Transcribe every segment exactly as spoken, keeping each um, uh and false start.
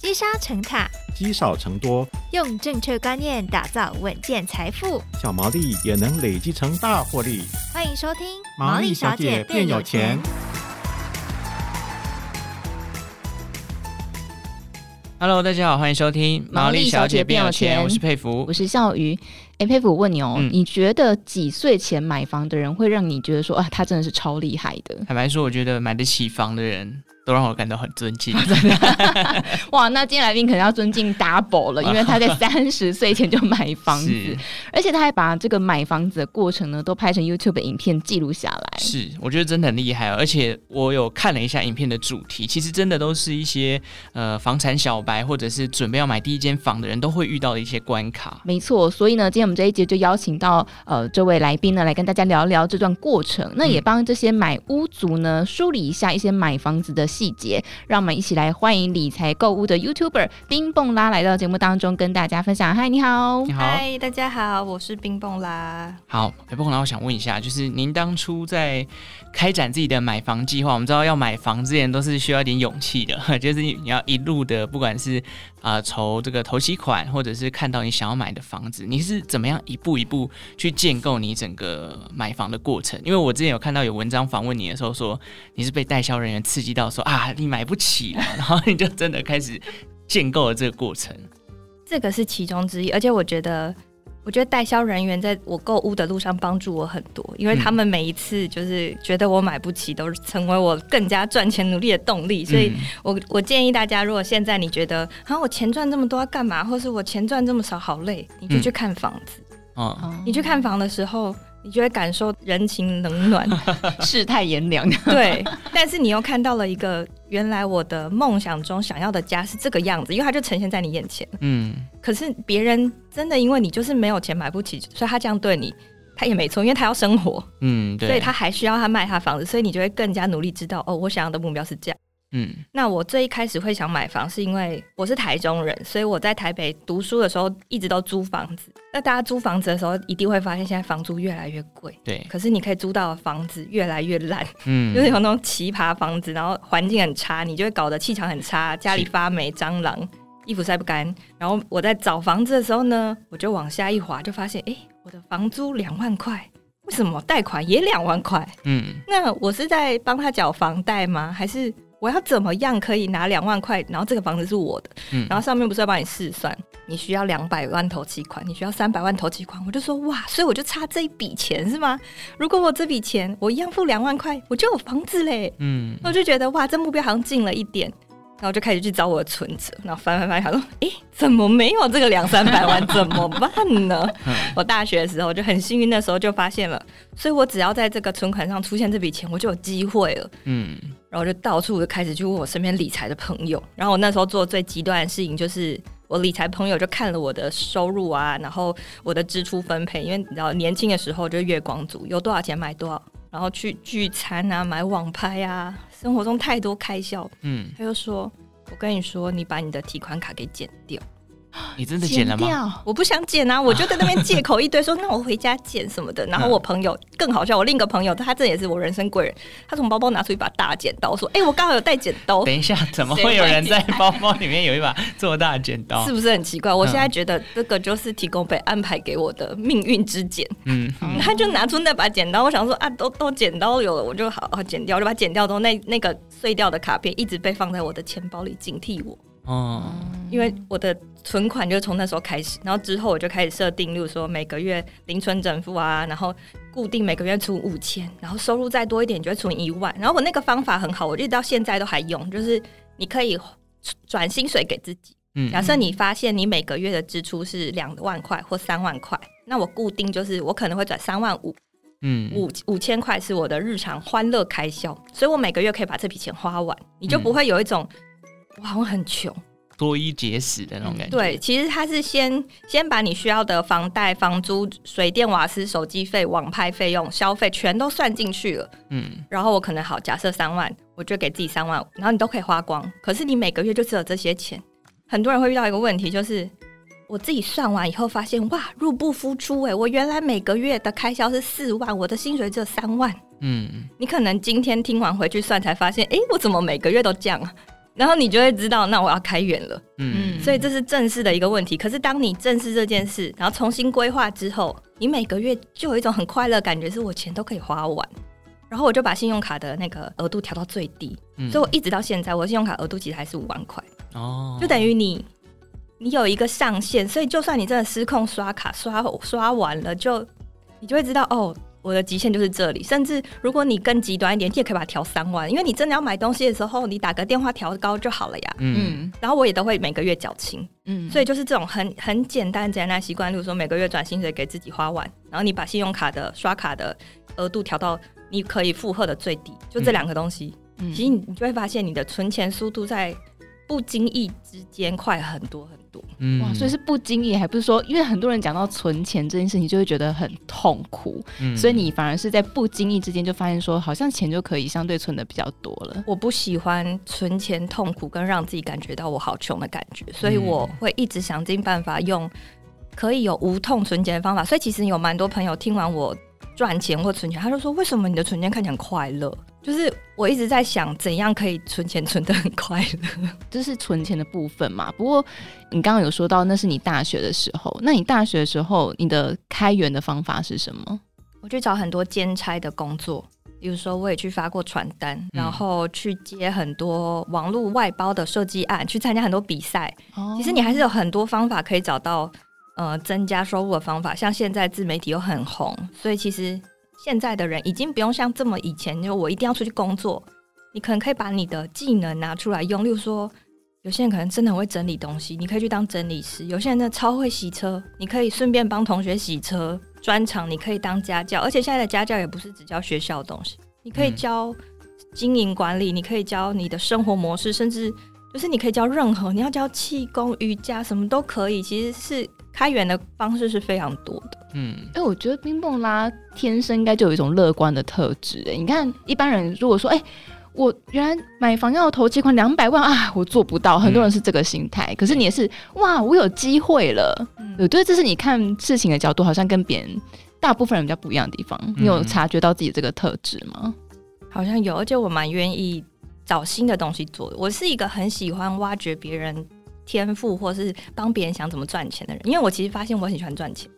积沙成塔，积少成多，用正确观念打造稳健财富，小毛利也能累积成大获利。欢迎收听毛利小姐变有钱。Hello， 大家好，欢迎收听毛利小姐变有钱，我是佩芙，我是笑鱼。哎、欸，佩芙，我问你哦、嗯，你觉得几岁前买房的人会让你觉得说啊，他真的是超厉害的？坦白说，我觉得买得起房的人都让我感到很尊敬。哇，那今天来宾可能要尊敬 double 了，因为他在三十岁前就买房子，而且他还把这个买房子的过程呢，都拍成 YouTube 影片记录下来。是，我觉得真的很厉害、哦，而且我有看了一下影片的主题，其实真的都是一些呃房产小白或者是准备要买第一间房的人都会遇到的一些关卡。没错，所以呢，今天我们这一节就邀请到呃这位来宾呢，来跟大家聊聊这段过程，那也帮这些买屋族呢梳理一下一些买房子的细节，让我们一起来欢迎理财购屋的 YouTuber 冰蹦拉来到节目当中跟大家分享。嗨，你好。你好。嗨，大家好，我是冰蹦拉。好，冰蹦拉，我想问一下，就是您当初在开展自己的买房计划，我们知道要买房之前都是需要一点勇气的，就是你要一路的不管是呃筹这个头期款，或者是看到你想要买的房子，你是怎么样一步一步去建构你整个买房的过程？因为我之前有看到有文章访问你的时候说，你是被代销人员刺激到说啊你买不起了，然后你就真的开始建构了这个过程。这个是其中之一，而且我觉得我觉得代销人员在我购屋的路上帮助我很多，因为他们每一次就是觉得我买不起，都成为我更加赚钱努力的动力。所以 我, 我建议大家，如果现在你觉得啊我钱赚这么多要干嘛，或是我钱赚这么少好累，你就去看房子、嗯、你去看房的时候你就会感受人情冷暖世态炎凉对，但是你又看到了一个原来我的梦想中想要的家是这个样子，因为它就呈现在你眼前。嗯，可是别人真的因为你就是没有钱买不起，所以他这样对你，他也没错，因为他要生活。嗯，对，所以他还需要他卖他房子，所以你就会更加努力知道哦，我想要的目标是这样。嗯，那我最一开始会想买房是因为我是台中人，所以我在台北读书的时候一直都租房子。那大家租房子的时候一定会发现现在房租越来越贵，对，可是你可以租到的房子越来越烂。嗯，就是有那种奇葩房子，然后环境很差，你就会搞得气场很差，家里发霉蟑螂，衣服晒不干。然后我在找房子的时候呢，我就往下一滑就发现哎、欸，我的房租两万块，为什么贷款也两万块？嗯，那我是在帮他缴房贷吗？还是我要怎么样可以拿两万块，然后这个房子是我的、嗯、然后上面不是要帮你试算，你需要两百万头期款，你需要三百万头期款，我就说哇，所以我就差这一笔钱是吗？如果我这笔钱我一样付两万块，我就有房子嘞。嗯，我就觉得哇，这目标好像近了一点，然后就开始去找我的存折，然后翻翻翻，想说诶，怎么没有这个两三百万怎么办呢？我大学的时候就很幸运，那时候就发现了，所以我只要在这个存款上出现这笔钱，我就有机会了。嗯，然后就到处开始去问我身边理财的朋友，然后我那时候做最极端的事情就是我理财朋友就看了我的收入啊，然后我的支出分配，因为你知道年轻的时候就月光族，有多少钱买多少，然后去聚餐啊，买网拍啊，生活中太多开销。嗯，他就说我跟你说，你把你的提款卡给剪掉。你真的剪了吗？剪掉，我不想剪啊，我就在那边借口一堆说那我回家剪什么的。然后我朋友更好笑，我另一个朋友他这也是我人生贵人，他从包包拿出一把大剪刀说哎、欸，我刚好有带剪刀。等一下，怎么会有人在包包里面有一把这么大的剪刀？是不是很奇怪？我现在觉得这个就是提供被安排给我的命运之剪。嗯，他就拿出那把剪刀，我想说啊，都都剪刀有了，我就好好剪掉，就把剪掉之后那那个碎掉的卡片一直被放在我的钱包里警惕我。哦、嗯，因为我的存款就从那时候开始，然后之后我就开始设定，例如说每个月零存整付啊，然后固定每个月存五千，然后收入再多一点就会存一万。然后我那个方法很好，我一直到现在都还用，就是你可以转薪水给自己。嗯，假设你发现你每个月的支出是两万块或三万块，那我固定就是我可能会转三万五。嗯，五五千块是我的日常欢乐开销，所以我每个月可以把这笔钱花完，你就不会有一种。我好像很穷，多衣节食的那种感觉。对，其实他是先先把你需要的房贷、房租、水电、瓦斯、手机费、网拍费用、消费全都算进去了。嗯，然后我可能好，假设三万，我就给自己三万五，然后你都可以花光。可是你每个月就只有这些钱。很多人会遇到一个问题，就是我自己算完以后发现，哇，入不敷出哎、欸！我原来每个月的开销是四万，我的薪水只有三万。嗯，你可能今天听完回去算才发现，哎、欸，我怎么每个月都这样啊？然后你就会知道那我要开源了。嗯，所以这是正式的一个问题。可是当你正视这件事，然后重新规划之后，你每个月就有一种很快乐感觉，是我钱都可以花完。然后我就把信用卡的那个额度调到最低、嗯、所以我一直到现在我的信用卡额度其实还是五万块、哦、就等于你你有一个上限，所以就算你真的失控刷卡 刷, 刷完了就你就会知道哦，我的极限就是这里。甚至如果你更极端一点，你也可以把它调三万，因为你真的要买东西的时候你打个电话调高就好了呀。嗯，然后我也都会每个月缴清。嗯，所以就是这种很很简单简单的习惯，例如说每个月转薪水给自己花完，然后你把信用卡的刷卡的额度调到你可以负荷的最低，就这两个东西、嗯、其实你就会发现你的存钱速度在不经意之间快很多很多、嗯、哇，所以是不经意，还不是说，因为很多人讲到存钱这件事情就会觉得很痛苦、嗯、所以你反而是在不经意之间就发现说好像钱就可以相对存的比较多了。我不喜欢存钱痛苦跟让自己感觉到我好穷的感觉，所以我会一直想尽办法用可以有无痛存钱的方法。所以其实有蛮多朋友听完我赚钱或存钱，他就说为什么你的存钱看起来很快乐。就是我一直在想怎样可以存钱存得很快乐，这是存钱的部分嘛。不过你刚刚有说到那是你大学的时候，那你大学的时候你的开源的方法是什么？我去找很多兼差的工作，比如说我也去发过传单、嗯、然后去接很多网络外包的设计案，去参加很多比赛、哦、其实你还是有很多方法可以找到呃，增加收入的方法。像现在自媒体又很红，所以其实现在的人已经不用像这么以前就我一定要出去工作，你可能可以把你的技能拿出来用。例如说有些人可能真的很会整理东西，你可以去当整理师。有些人真的超会洗车，你可以顺便帮同学洗车。专长你可以当家教，而且现在的家教也不是只教学校的东西，你可以教经营管理，你可以教你的生活模式，甚至就是你可以教任何，你要教气功瑜伽什么都可以。其实是开源的方式是非常多的。嗯，哎、欸，我觉得宾蹦拉天生应该就有一种乐观的特质、欸。你看，一般人如果说，哎、欸，我原来买房要投期款两百万啊，我做不到。很多人是这个心态、嗯，可是你也是，哇，我有机会了。嗯、我觉得这是你看事情的角度，好像跟别人大部分人比较不一样的地方。你有察觉到自己这个特质吗？好像有，而且我蛮愿意找新的东西做的。我是一个很喜欢挖掘别人天赋或是帮别人想怎么赚钱的人，因为我其实发现我很喜欢赚钱。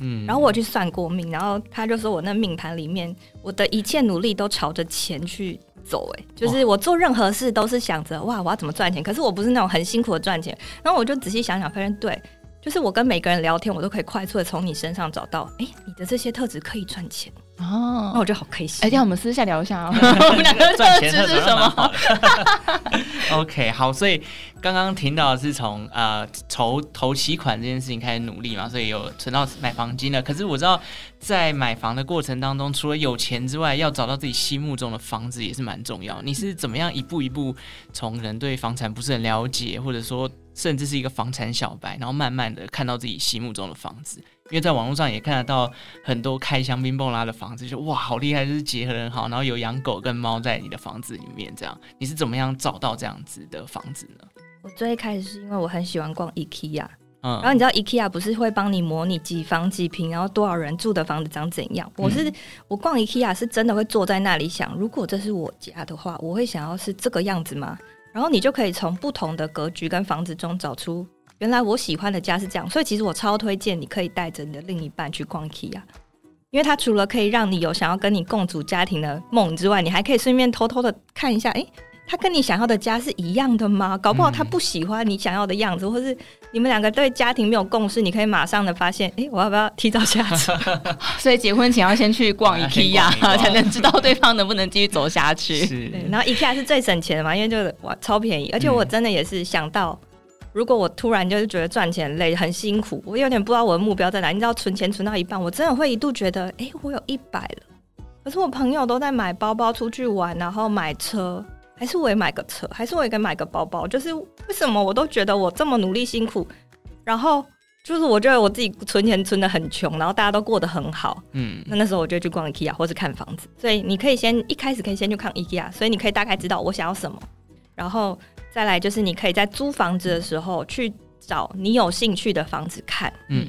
嗯，然后我有去算过命，然后他就说我那命盘里面我的一切努力都朝着钱去走、欸、就是我做任何事都是想着哇我要怎么赚钱，可是我不是那种很辛苦的赚钱。然后我就仔细想想发现，对，就是我跟每个人聊天我都可以快速的从你身上找到哎、欸，你的这些特质可以赚钱哦，那我就好开心。哎、欸，让我们私下聊一下哦，我们两个特质是什么？OK， 好，所以刚刚听到的是从呃筹投期款这件事情开始努力嘛，所以有存到买房金了。可是我知道，在买房的过程当中，除了有钱之外，要找到自己心目中的房子也是蛮重要。你是怎么样一步一步从可能对房产不是很了解，或者说甚至是一个房产小白，然后慢慢的看到自己心目中的房子？因为在网络上也看得到很多开箱宾蹦拉的房子，就哇好厉害，就是结合很好，然后有养狗跟猫在你的房子里面这样。你是怎么样找到这样子的房子呢？我最开始是因为我很喜欢逛 IKEA、嗯、然后你知道 IKEA 不是会帮你模拟几房几坪，然后多少人住的房子长怎样。我是、嗯、我逛 IKEA 是真的会坐在那里想，如果这是我家的话我会想要是这个样子吗？然后你就可以从不同的格局跟房子中找出原来我喜欢的家是这样。所以其实我超推荐你可以带着你的另一半去逛 IKEA， 因为它除了可以让你有想要跟你共组家庭的梦之外，你还可以顺便偷偷的看一下，哎，他跟你想要的家是一样的吗？搞不好他不喜欢你想要的样子、嗯、或是你们两个对家庭没有共识，你可以马上的发现，哎，我要不要提早下车？所以结婚前要先去逛 IKEA、啊、才能知道对方能不能继续走下去。是，对，然后 IKEA 是最省钱的嘛，因为就哇超便宜。而且我真的也是想到、嗯，如果我突然就是觉得赚钱累很辛苦，我有点不知道我的目标在哪。你知道存钱存到一半，我真的会一度觉得哎、欸，我有一百了，可是我朋友都在买包包出去玩，然后买车，还是我也买个车，还是我也该买个包包。就是为什么我都觉得我这么努力辛苦，然后就是我觉得我自己存钱存得很穷，然后大家都过得很好。嗯，那那时候我就去逛 IKEA 或是看房子。所以你可以先一开始可以先去看 IKEA， 所以你可以大概知道我想要什么，然后再来就是你可以在租房子的时候去找你有兴趣的房子看。嗯，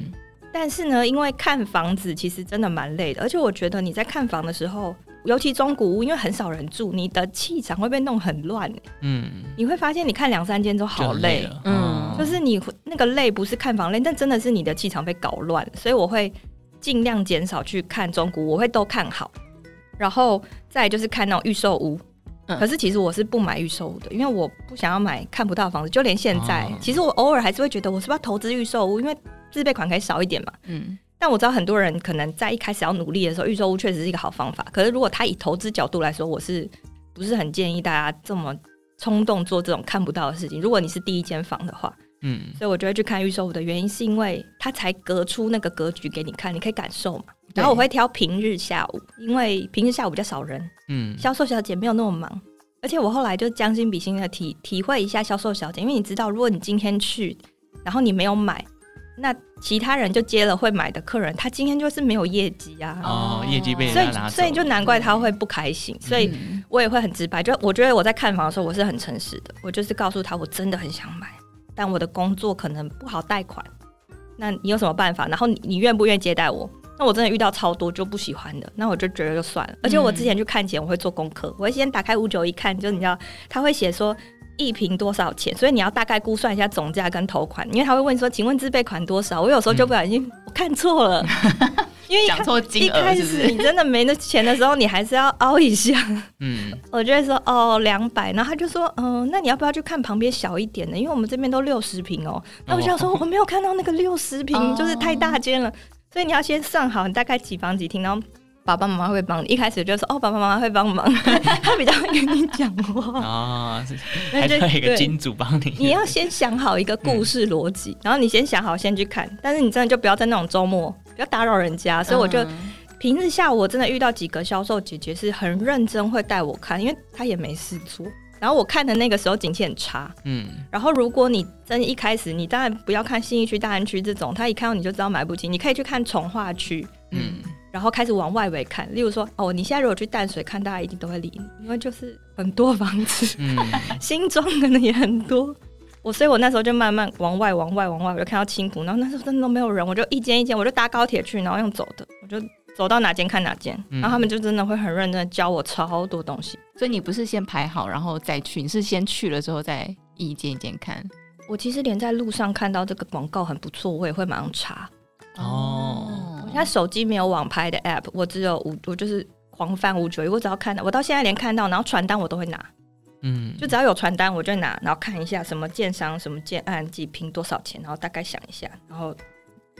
但是呢因为看房子其实真的蛮累的，而且我觉得你在看房的时候尤其中古屋因为很少人住，你的气场会被弄很乱、欸嗯、你会发现你看两三间都好 累, 就, 累、嗯、就是你那个累不是看房累，但真的是你的气场被搞乱，所以我会尽量减少去看中古屋，我会都看好，然后再就是看那种预售屋、嗯、可是其实我是不买预售屋的，因为我不想要买看不到房子，就连现在、哦、其实我偶尔还是会觉得我是不是要投资预售屋，因为自备款可以少一点嘛、嗯，但我知道很多人可能在一开始要努力的时候，预售屋确实是一个好方法，可是如果他以投资角度来说，我是不是很建议大家这么冲动做这种看不到的事情，如果你是第一间房的话、嗯、所以我就会去看预售屋的原因是因为它才隔出那个格局给你看，你可以感受嘛，然后我会挑平日下午，因为平日下午比较少人，嗯，销售小姐没有那么忙，而且我后来就将心比心的 体, 体会一下销售小姐，因为你知道如果你今天去然后你没有买，那其他人就接了会买的客人，他今天就是没有业绩啊，哦，业绩被人家拿走，所以所以就难怪他会不开心，所以我也会很直白，就我觉得我在看房的时候我是很诚实的，我就是告诉他我真的很想买，但我的工作可能不好贷款，那你有什么办法，然后 你, 你愿不愿意接待我，那我真的遇到超多就不喜欢的，那我就觉得就算了，而且我之前去看前我会做功课，我会先打开五九一看，就你知道他会写说一坪多少钱，所以你要大概估算一下总价跟头款，因为他会问说请问自备款多少，我有时候就不小心、嗯、我看错了因为讲错金额是不是，一开始你真的没那钱的时候你还是要凹一下嗯，我就会说哦两百，然后他就说嗯、呃，那你要不要去看旁边小一点的，因为我们这边都六十坪哦，那我就想说我没有看到那个六十坪、哦、就是太大间了，所以你要先算好你大概几房几厅，然后爸爸妈妈会帮你，一开始就说哦，爸爸妈妈会帮忙，他比较会跟你讲话啊，还是一个金主帮你。你要先想好一个故事逻辑、嗯，然后你先想好，先去看。但是你真的就不要在那种周末，不要打扰人家。所以我就、嗯、平日下午我真的遇到几个销售姐姐是很认真会带我看，因为她也没事做。然后我看的那个时候景气很差，嗯，然后如果你真一开始，你当然不要看信义区、大安区这种，他一看到你就知道买不起，你可以去看重化区，嗯。然后开始往外围看，例如说哦，你现在如果去淡水看，大家一定都会理你，因为就是很多房子、嗯、新庄可能也很多，我所以我那时候就慢慢往外往外往外，我就看到青埔，然后那时候真的都没有人，我就一间一间，我就搭高铁去，然后用走的，我就走到哪间看哪间、嗯、然后他们就真的会很认真的教我超多东西。所以你不是先排好然后再去，你是先去了之后再一间一间看？我其实连在路上看到这个广告很不错，我也会马上查哦。他手机没有网拍的 app， 我只有五，我就是狂翻五九一，我只要看到，我到现在连看到，然后传单我都会拿，嗯，就只要有传单我就拿，然后看一下什么建商什么建案几坪多少钱，然后大概想一下，然后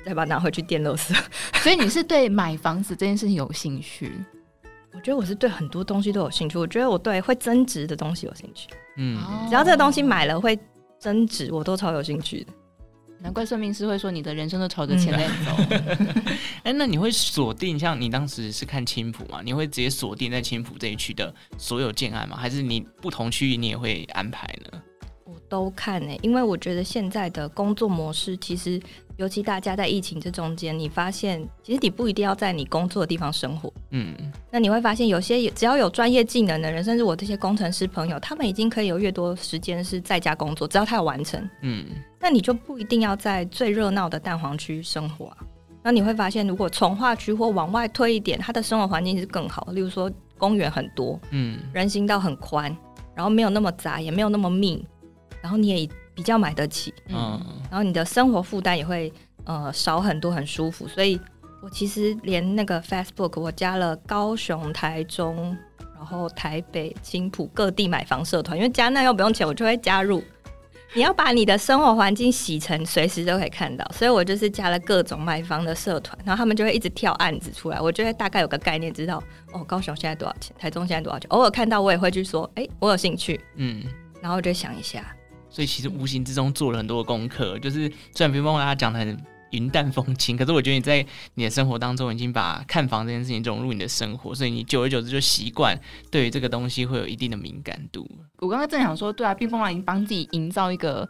再把它拿回去垫垃圾。所以你是对买房子这件事情有兴趣？我觉得我是对很多东西都有兴趣，我觉得我对会增值的东西有兴趣，嗯，只要这个东西买了会增值，我都超有兴趣的。难怪算命师会说你的人生都朝着钱在走。哎，那你会锁定，像你当时是看青埔嘛？你会直接锁定在青埔这一区的所有建案吗？还是你不同区域你也会安排呢？我都看欸，因为我觉得现在的工作模式，其实尤其大家在疫情这中间，你发现其实你不一定要在你工作的地方生活，嗯，那你会发现有些只要有专业技能的人，甚至我这些工程师朋友，他们已经可以有越多时间是在家工作，只要他有完成，嗯，那你就不一定要在最热闹的蛋黄区生活啊。那你会发现如果从化区或往外推一点，他的生活环境是更好，例如说公园很多，嗯，人行道很宽，然后没有那么杂也没有那么密，然后你也比较买得起，嗯，然后你的生活负担也会呃少很多，很舒服。所以我其实连那个 Facebook 我加了高雄、台中，然后台北、青埔各地买房社团，因为加那又不用钱，我就会加入。你要把你的生活环境洗成随时都可以看到，所以我就是加了各种买房的社团，然后他们就会一直跳案子出来，我就会大概有个概念知道哦，高雄现在多少钱，台中现在多少钱，偶尔看到我也会去说哎、欸，我有兴趣，嗯，然后我就想一下。所以其实无形之中做了很多的功课，就是虽然不用大家讲的很云淡风轻，可是我觉得你在你的生活当中已经把看房这件事情融入你的生活，所以你久而久之就习惯对于这个东西会有一定的敏感度。我刚刚正想说，对啊，冰风浪已经帮自己营造一个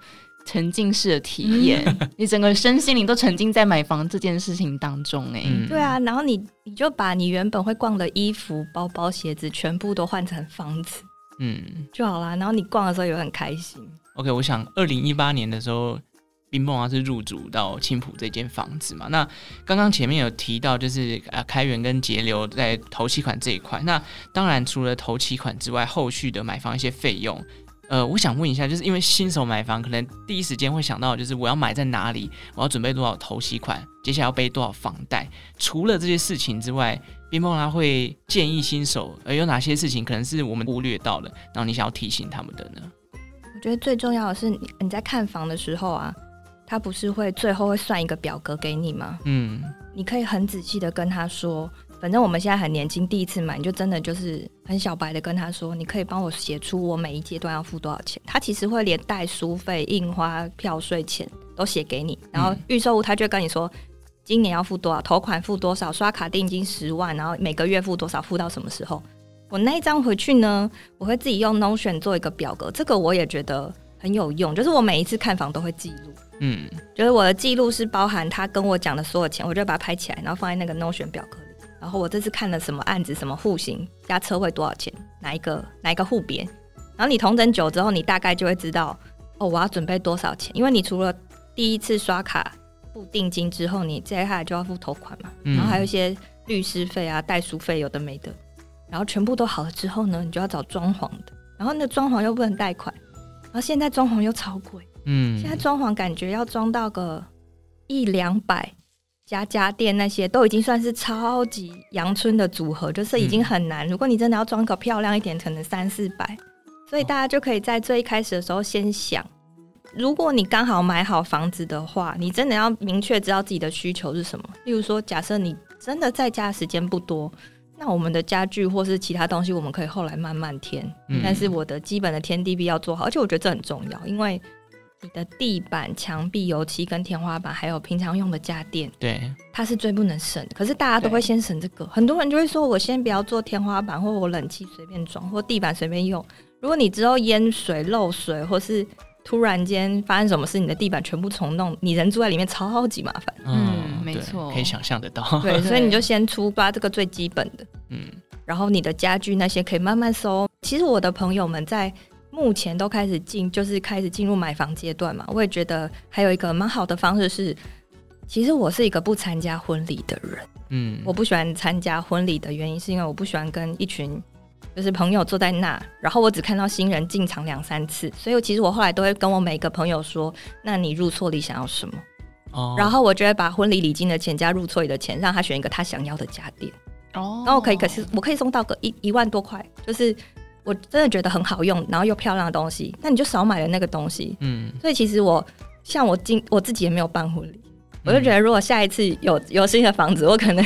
沉浸式的体验、嗯、你整个身心灵都沉浸在买房这件事情当中、欸嗯、对啊，然后 你, 你就把你原本会逛的衣服、包包、鞋子全部都换成房子，嗯，就好啦，然后你逛的时候也很开心。OK， 我想二零一八年的时候宾蹦他是入主到青埔这间房子嘛。那刚刚前面有提到就是、呃、开源跟节流在头期款这一块，那当然除了头期款之外，后续的买房一些费用，呃，我想问一下，就是因为新手买房可能第一时间会想到就是我要买在哪里，我要准备多少头期款，接下来要背多少房贷，除了这些事情之外，宾蹦他会建议新手呃有哪些事情可能是我们忽略到了，然后你想要提醒他们的呢？我觉得最重要的是你在看房的时候啊，他不是会最后会算一个表格给你吗？嗯，你可以很仔细的跟他说，反正我们现在很年轻，第一次买，你就真的就是很小白的跟他说，你可以帮我写出我每一阶段要付多少钱。他其实会连带书费、印花、票税钱都写给你，然后预售屋他就跟你说，今年要付多少，头款付多少，刷卡定金十万，然后每个月付多少，付到什么时候。我那一张回去呢，我会自己用 Notion 做一个表格，这个我也觉得很有用，就是我每一次看房都会记录。嗯，就是我的记录是包含他跟我讲的所有钱，我就把它拍起来，然后放在那个 Notion 表格里。然后我这次看了什么案子，什么户型加车位多少钱，哪一个哪一个户别。然后你统整久之后，你大概就会知道哦，我要准备多少钱，因为你除了第一次刷卡付定金之后，你接下来就要付头款嘛，嗯、然后还有一些律师费啊、代书费，有的没的。然后全部都好了之后呢，你就要找装潢的，然后那装潢又不能贷款，然后现在装潢又超贵。嗯，现在装潢感觉要装到个一两百，加家电那些都已经算是超级阳春的组合，就是已经很难、嗯、如果你真的要装个漂亮一点，可能三四百。所以大家就可以在最一开始的时候先想，如果你刚好买好房子的话，你真的要明确知道自己的需求是什么。例如说假设你真的在家的时间不多，那我们的家具或是其他东西我们可以后来慢慢添、嗯、但是我的基本的天地壁要做好，而且我觉得这很重要，因为你的地板、墙壁、油漆跟天花板，还有平常用的家电，对，它是最不能省的。可是大家都会先省这个，很多人就会说我先不要做天花板，或我冷气随便装，或地板随便用。如果你之后淹水、漏水，或是突然间发生什么事，你的地板全部重弄，你人住在里面超级麻烦。嗯，没错，可以想象得到。对，所以你就先出发这个最基本的，嗯，然后你的家具那些可以慢慢收。其实我的朋友们在目前都开始进，就是开始进入买房阶段嘛。我也觉得还有一个蛮好的方式是，其实我是一个不参加婚礼的人。嗯，我不喜欢参加婚礼的原因是因为我不喜欢跟一群就是朋友坐在那，然后我只看到新人进场两三次，所以其实我后来都会跟我每个朋友说，那你入错礼想要什么？哦，然后我就会把婚礼礼金的钱加入错礼的钱，让他选一个他想要的家电。哦，然后我可以，可是我可以送到个一一万多块，就是。我真的觉得很好用，然后又漂亮的东西，那你就少买了那个东西。嗯，所以其实我像我今我自己也没有办婚礼、嗯，我就觉得如果下一次有有新的房子，我可能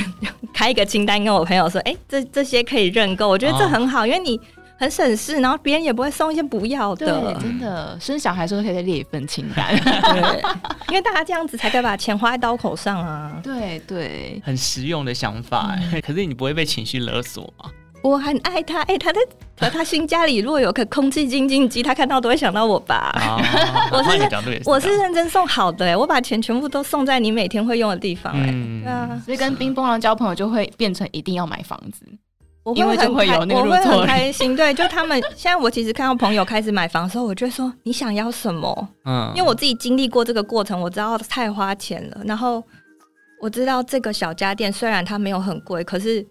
开一个清单跟我朋友说，哎、欸，这这些可以认购，我觉得这很好，哦、因为你很省事，然后别人也不会送一些不要的。对，真的生小孩的时候可以再列一份清单，对，因为大家这样子才可以把钱花在刀口上啊。对对，很实用的想法、嗯，可是你不会被情绪勒索吗？我很爱他，哎、欸，他在和他新家里若有个空气清净机，他看到都会想到我吧。哦、我是我是认真送好的、欸，我把钱全部都送在你每天会用的地方、欸，哎、嗯，对啊，所以跟宾蹦交朋友就会变成一定要买房子，我因为就会有那个入座，我会很开心。对，就他们现在我其实看到朋友开始买房的时候，我就会说你想要什么？嗯，因为我自己经历过这个过程，我知道太花钱了，然后我知道这个小家电虽然它没有很贵，可是。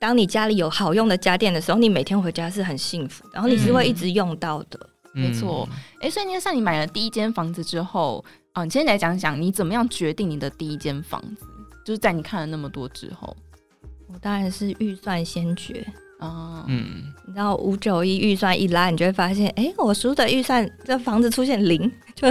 当你家里有好用的家电的时候，你每天回家是很幸福，然后你是会一直用到的。嗯、没错、欸，所以你像你买了第一间房子之后，啊，你先来讲讲你怎么样决定你的第一间房子，就是在你看了那么多之后。我当然是预算先决啊、嗯，你知道五九一预算一拉，你就会发现，哎、欸，我输的预算这房子出现零，就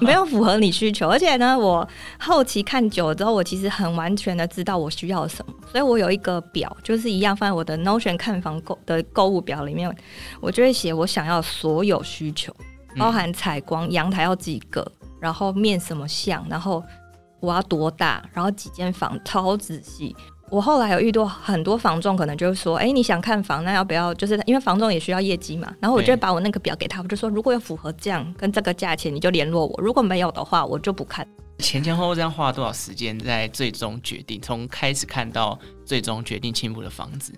没有符合你需求。而且呢，我后期看久了之后，我其实很完全的知道我需要什么，所以我有一个表，就是一样放在我的 Notion 看房的购物表里面，我就会写我想要所有需求，包含采光、阳台要几个，然后面什么向，然后我要多大，然后几间房，超仔细。我后来有遇到很多房仲，可能就会说，哎、欸，你想看房，那要不要？就是因为房仲也需要业绩嘛。然后我就把我那个表给他，我就说，如果有符合这样跟这个价钱，你就联络我；如果没有的话，我就不看。前前后后这样花多少时间在最终决定？从开始看到最终决定青埔的房子，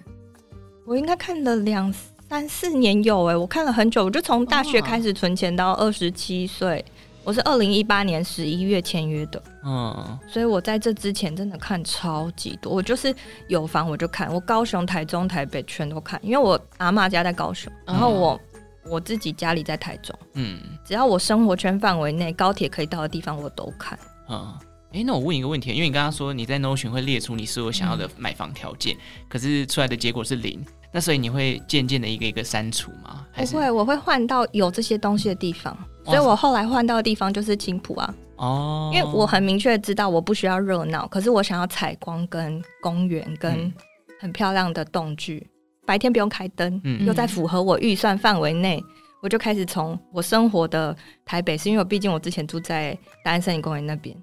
我应该看了两三四年有哎、欸，我看了很久，我就从大学开始存钱到二十七岁，我是二零一八年十一月签约的，嗯，所以我在这之前真的看超级多，我就是有房我就看，我高雄、台中、台北全都看，因为我阿嬷家在高雄，然后我、嗯、我自己家里在台中，嗯，只要我生活圈范围内高铁可以到的地方我都看，嗯。哎、欸，那我问一个问题，因为你刚刚说你在 Notion 会列出你所有想要的买房条件、嗯，可是出来的结果是零，那所以你会渐渐的一个一个删除吗？不会，我会换到有这些东西的地方，所以我后来换到的地方就是青埔啊。哦，因为我很明确知道我不需要热闹，可是我想要采光跟公园跟很漂亮的动具，嗯、白天不用开灯、嗯，又在符合我预算范围内。我就开始从我生活的台北，是因为我毕竟我之前住在大安森林公园那边。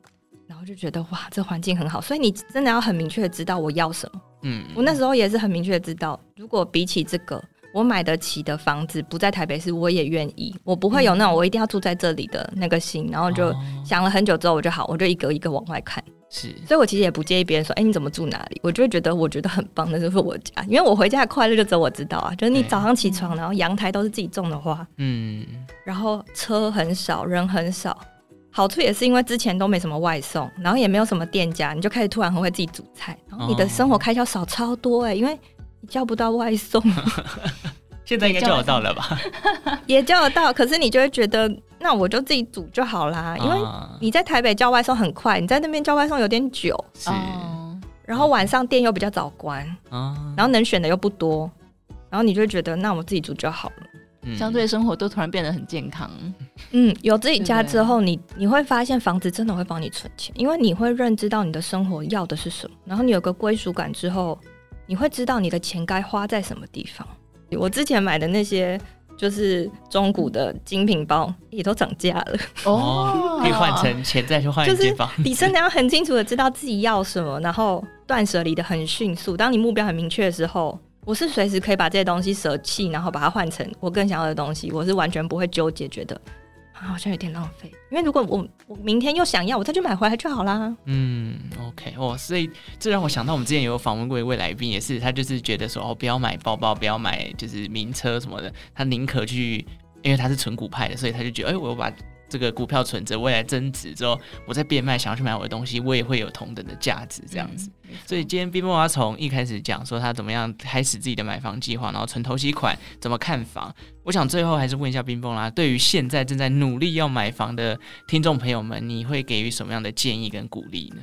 然后就觉得哇，这环境很好，所以你真的要很明确的知道我要什么。嗯，我那时候也是很明确的知道，如果比起这个我买得起的房子不在台北市，我也愿意，我不会有那种我一定要住在这里的那个心。然后就想了很久之后，我就好，我就一个一个往外看。是，所以我其实也不介意别人说，哎、欸，你怎么住哪里？我就会觉得我觉得很棒，那就是我家，因为我回家的快乐就只有我知道啊。就是你早上起床，然后阳台都是自己种的花，嗯，然后车很少，人很少。好处也是因为之前都没什么外送，然后也没有什么店家，你就开始突然很会自己煮菜，然后你的生活开销少超多哎、欸，因为你叫不到外送。现在应该叫得到了吧？也叫得到，可是你就会觉得，那我就自己煮就好啦，因为你在台北叫外送很快，你在那边叫外送有点久，是，然后晚上店又比较早关，然后能选的又不多，然后你就会觉得，那我自己煮就好了。相对生活都突然变得很健康。嗯，有自己家之后你，你会发现房子真的会帮你存钱，因为你会认知到你的生活要的是什么，然后你有个归属感之后，你会知道你的钱该花在什么地方。我之前买的那些就是中古的精品包也都涨价了哦，可以换成钱再去换一间房。就是你真的要很清楚的知道自己要什么，然后断舍离的很迅速。当你目标很明确的时候。我是随时可以把这些东西舍弃，然后把它换成我更想要的东西。我是完全不会纠结，觉得、啊、好像有点浪费。因为如果 我, 我明天又想要，我再去买回来就好啦。嗯 ，OK， 哦，所以这让我想到我们之前有访问过一位来宾，也是他就是觉得说哦，不要买包包，不要买就是名车什么的，他宁可去，因为他是存股派的，所以他就觉得哎、欸，我把这个股票存着，未来增值之后，我再变卖，想要去买我的东西，我也会有同等的价值，这样子。嗯、所以今天B M O要从一开始讲说他怎么样开始自己的买房计划，然后存头期款，怎么看房。我想最后还是问一下冰崩啦，对于现在正在努力要买房的听众朋友们，你会给予什么样的建议跟鼓励呢？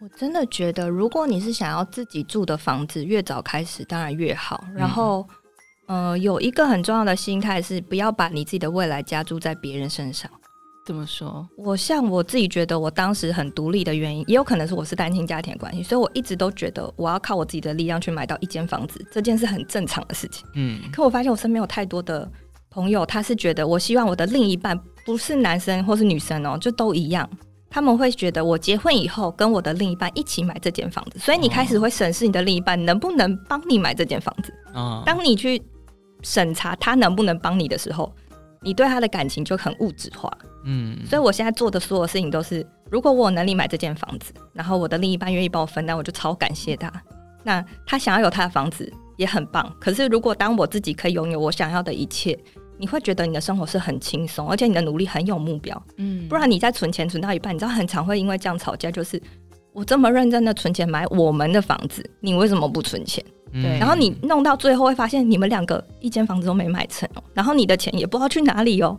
我真的觉得，如果你是想要自己住的房子，越早开始当然越好。然后。嗯呃，有一个很重要的心态是不要把你自己的未来加注在别人身上。怎么说？我像我自己觉得我当时很独立的原因，也有可能是我是单亲家庭的关系，所以我一直都觉得我要靠我自己的力量去买到一间房子，这件是很正常的事情。嗯。可我发现我身边有太多的朋友，他是觉得我希望我的另一半不是男生或是女生哦，就都一样。他们会觉得我结婚以后跟我的另一半一起买这间房子，所以你开始会审视你的另一半能不能帮你买这间房子。哦。当你去审查他能不能帮你的时候，你对他的感情就很物质化。嗯，所以我现在做的所有事情都是，如果我有能力买这间房子，然后我的另一半愿意帮我分担，我就超感谢他。那他想要有他的房子也很棒，可是如果当我自己可以拥有我想要的一切，你会觉得你的生活是很轻松，而且你的努力很有目标。嗯，不然你在存钱存到一半，你知道很常会因为这样吵架，就是我这么认真的存钱买我们的房子，你为什么不存钱？对，然后你弄到最后会发现你们两个一间房子都没买成哦，然后你的钱也不知道去哪里哦，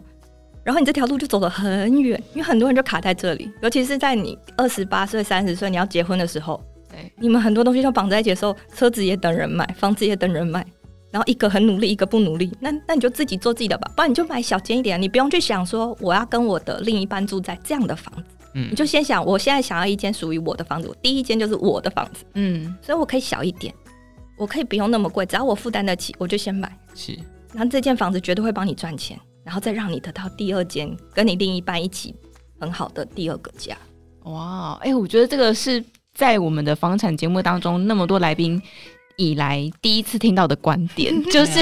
然后你这条路就走得很远，因为很多人就卡在这里，尤其是在你二十八岁、三十岁你要结婚的时候，对，你们很多东西都绑在一起的时候，车子也等人买，房子也等人买，然后一个很努力，一个不努力，那那你就自己做自己的吧，不然你就买小间一点，你不用去想说我要跟我的另一半住在这样的房子。嗯、你就先想，我现在想要一间属于我的房子，我第一间就是我的房子，嗯，所以我可以小一点。我可以不用那么贵，只要我负担得起，我就先买。是，然后这间房子绝对会帮你赚钱，然后再让你得到第二间跟你另一半一起很好的第二个家。哇，哎、欸，我觉得这个是在我们的房产节目当中那么多来宾以来第一次听到的观点，就是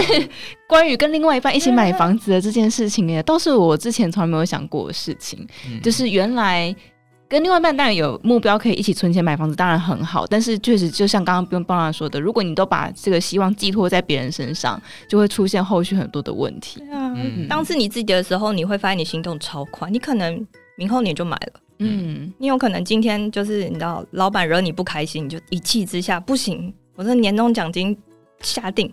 关于跟另外一半一起买房子的这件事情，都是我之前从来没有想过的事情。嗯、就是原来跟另外一半当然有目标可以一起存钱买房子当然很好，但是确实就像刚刚不用帮他说的，如果你都把这个希望寄托在别人身上，就会出现后续很多的问题。对啊，嗯、当是你自己的时候，你会发现你行动超快，你可能明后年就买了，嗯，你有可能今天就是你知道老板惹你不开心，你就一气之下不行，我这年终奖金下定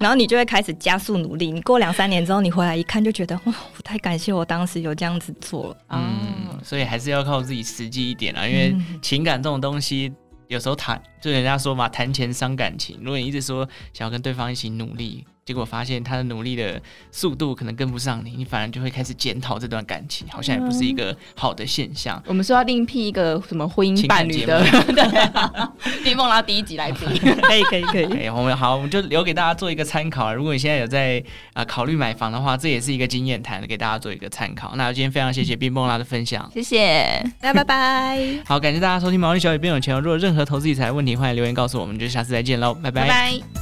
然后你就会开始加速努力，你过两三年之后你回来一看就觉得我太感谢我当时有这样子做了。嗯，所以还是要靠自己实际一点啦，因为情感这种东西有时候谈就人家说嘛，谈钱伤感情，如果你一直说想要跟对方一起努力，结果发现他的努力的速度可能跟不上你，你反而就会开始检讨这段感情，好像也不是一个好的现象。嗯、我们说要另辟一个什么婚姻伴侣的，对、啊，丁梦拉第一集来比，可以可以可以。哎，我们好，我们就留给大家做一个参考。如果你现在有在、呃、考虑买房的话，这也是一个经验谈，给大家做一个参考。那今天非常谢谢丁梦拉的分享，谢谢，大家拜拜。好，感谢大家收听《毛利小姐变有钱》。如果有任何投资理财问题，欢迎留言告诉我们。就下次再见喽，拜拜。拜拜。